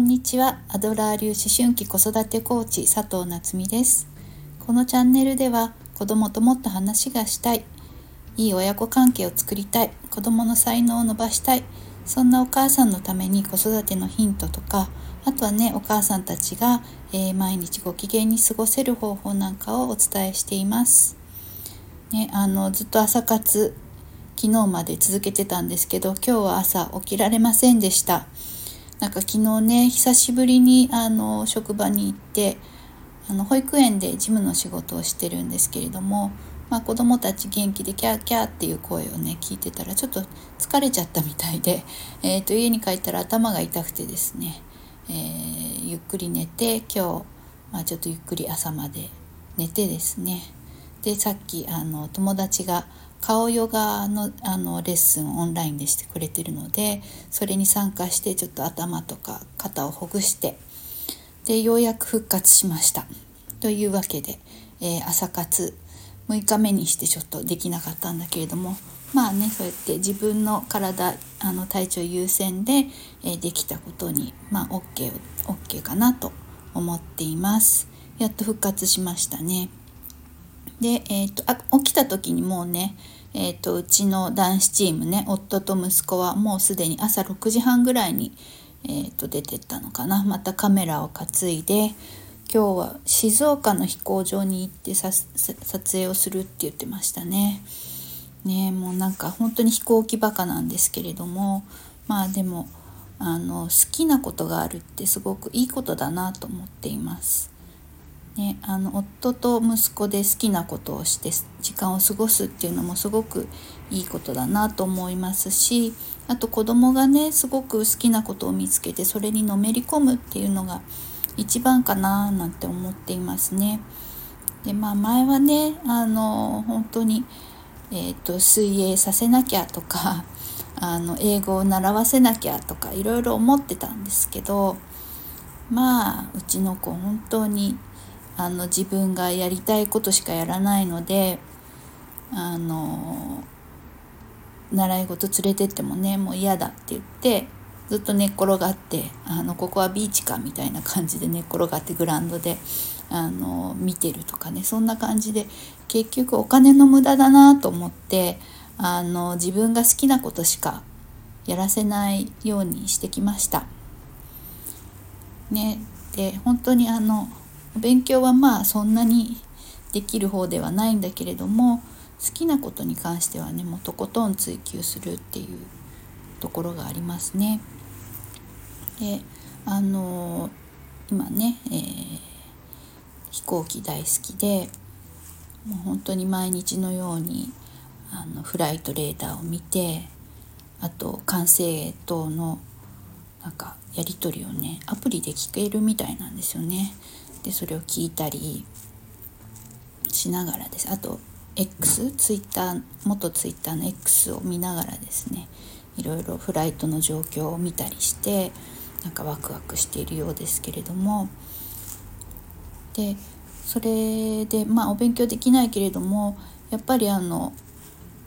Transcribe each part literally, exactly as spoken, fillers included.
んにちは。アドラー流思春期子育てコーチ佐藤夏実です。このチャンネルでは、子どもともっと話がしたい、いい親子関係を作りたい、子どもの才能を伸ばしたい、そんなお母さんのために子育てのヒントとか、あとはね、お母さんたちが、えー、毎日ご機嫌に過ごせる方法なんかをお伝えしています、ね、あのずっと朝活昨日まで続けてたんですけど、今日は朝起きられませんでした。なんか昨日ね、久しぶりにあの職場に行って、あの保育園で事務の仕事をしてるんですけれども、まあ、子どもたち元気でキャーキャーっていう声をね聞いてたら、ちょっと疲れちゃったみたいで、えーと家に帰ったら頭が痛くてですね、えー、ゆっくり寝て、今日、まあ、ちょっとゆっくり朝まで寝てですね、でさっきあの友達が顔ヨガ の, あのレッスンオンラインでしてくれてるので、それに参加してちょっと頭とか肩をほぐして、でようやく復活しましたというわけで、えー、朝活むいかめにしてちょっとできなかったんだけれども、まあね、そうやって自分の体あの体調優先で、えー、できたことに、まあ、OK, OK かなと思っています。やっと復活しましたね。で、えーと、あ、起きた時にもうね、えーと、うちの男子チームね、夫と息子はもうすでに朝ろくじはんぐらいに、えーと、出てったのかな。またカメラを担いで、今日は静岡の飛行場に行ってさ撮影をするって言ってましたね。ね、もうなんか本当に飛行機バカなんですけれども、まあでもあの好きなことがあるってすごくいいことだなと思っています。ね、あの夫と息子で好きなことをして時間を過ごすっていうのもすごくいいことだなと思いますし、あと子供がねすごく好きなことを見つけて、それにのめり込むっていうのが一番かななんて思っていますね。で、まあ、前はねあの本当に、えーと、水泳させなきゃとか、あの英語を習わせなきゃとかいろいろ思ってたんですけど、まあうちの子本当にあの自分がやりたいことしかやらないので、あの習い事連れてってもね、もう嫌だって言ってずっと寝っ転がって、あのここはビーチかみたいな感じで寝っ転がってグラウンドであの見てるとかね、そんな感じで結局お金の無駄だなと思って、あの自分が好きなことしかやらせないようにしてきましたね。で本当にあの勉強はまあそんなにできる方ではないんだけれども、好きなことに関してはね、もうとことん追求するっていうところがありますね。で、あのー、今ね、えー、飛行機大好きで、もう本当に毎日のようにあのフライトレーダーを見て、あと管制塔のなんかやり取りをねアプリで聞けるみたいなんですよね。でそれを聞いたりしながらです。あと X ツイッター元ツイッターの X を見ながらですね、いろいろフライトの状況を見たりして、なんかワクワクしているようですけれども、でそれでまあお勉強できないけれども、やっぱりあの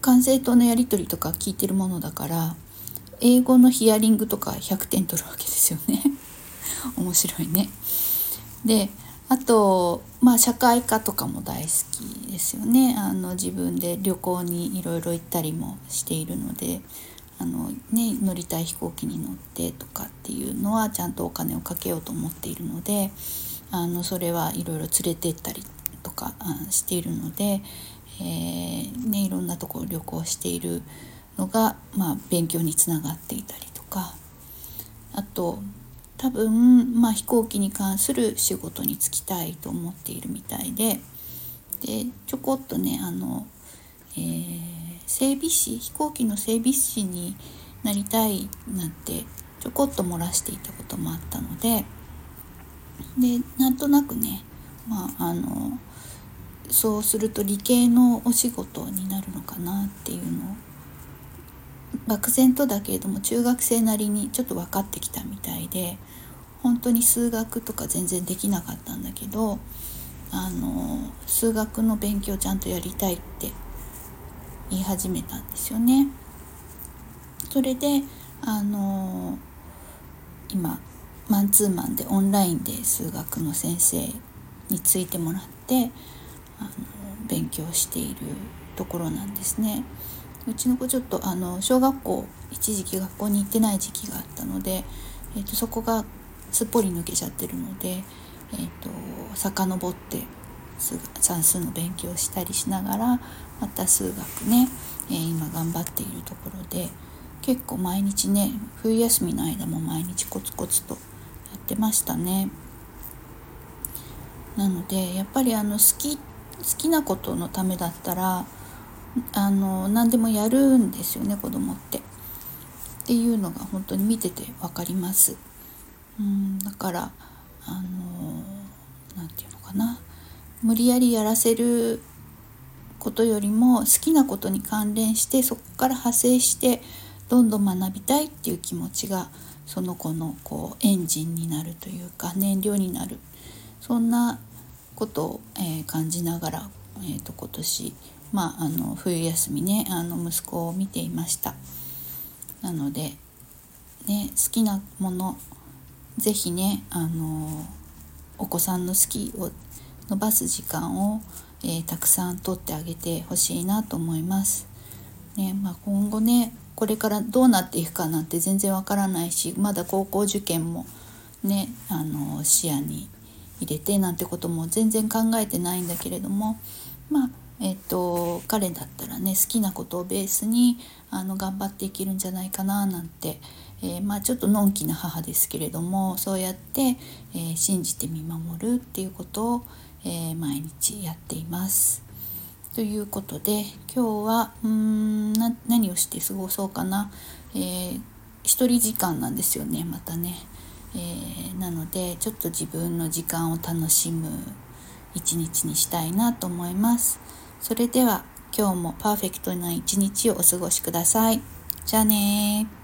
管制塔のやり取りとか聞いてるものだから、英語のヒアリングとかひゃくてん取るわけですよね面白いね。であと、まあ、社会科とかも大好きですよね。あの自分で旅行にいろいろ行ったりもしているので、あの、ね、乗りたい飛行機に乗ってとかっていうのはちゃんとお金をかけようと思っているので、あのそれはいろいろ連れて行ったりとかしているので、えーね、いろんなところ旅行しているのが、まあ、勉強につながっていたりとか、あと多分、まあ、飛行機に関する仕事に就きたいと思っているみたいで、でちょこっとねあの、えー、整備士飛行機の整備士になりたいなんてちょこっと漏らしていたこともあったので、でなんとなくね、まあ、あのそうすると理系のお仕事になるのかなっていうのを漠然とだけれども中学生なりにちょっと分かってきたみたいで、本当に数学とか全然できなかったんだけど、あの数学の勉強ちゃんとやりたいって言い始めたんですよね。それであの今マンツーマンでオンラインで数学の先生についてもらってあの勉強しているところなんですね。うちの子ちょっとあの小学校一時期学校に行ってない時期があったので、えー、とそこがすっぽり抜けちゃってるので、えー、と遡って算数の勉強をしたりしながらまた数学ね、えー、今頑張っているところで、結構毎日ね、冬休みの間も毎日コツコツとやってましたね。なのでやっぱりあの好き、好きなことのためだったらあの何でもやるんですよね、子供ってっていうのが本当に見てて分かります。うんだからあのなんていうのかな、無理やりやらせることよりも好きなことに関連してそこから派生してどんどん学びたいっていう気持ちがその子のこうエンジンになるというか燃料になる、そんなことを、えー、感じながら、えー、と今年、まあ、あの冬休みねあの息子を見ていました。なので、ね、好きなものぜひねあのお子さんの好きを伸ばす時間を、えー、たくさん取ってあげてほしいなと思います、ねまあ、今後ねこれからどうなっていくかなんて全然わからないし、まだ高校受験もねあの視野に入れてなんてことも全然考えてないんだけれども、まあえっと彼だったらね好きなことをベースにあの頑張っていけるんじゃないかななんて、えー、まあちょっとのんきな母ですけれども、そうやって、えー、信じて見守るっていうことをえー、毎日やっています。ということで今日はうーんな何をして過ごそうかな、えー、一人時間なんですよねまたね、えー、なのでちょっと自分の時間を楽しむ一日にしたいなと思います。それでは今日もパーフェクトな一日をお過ごしください。じゃあねー。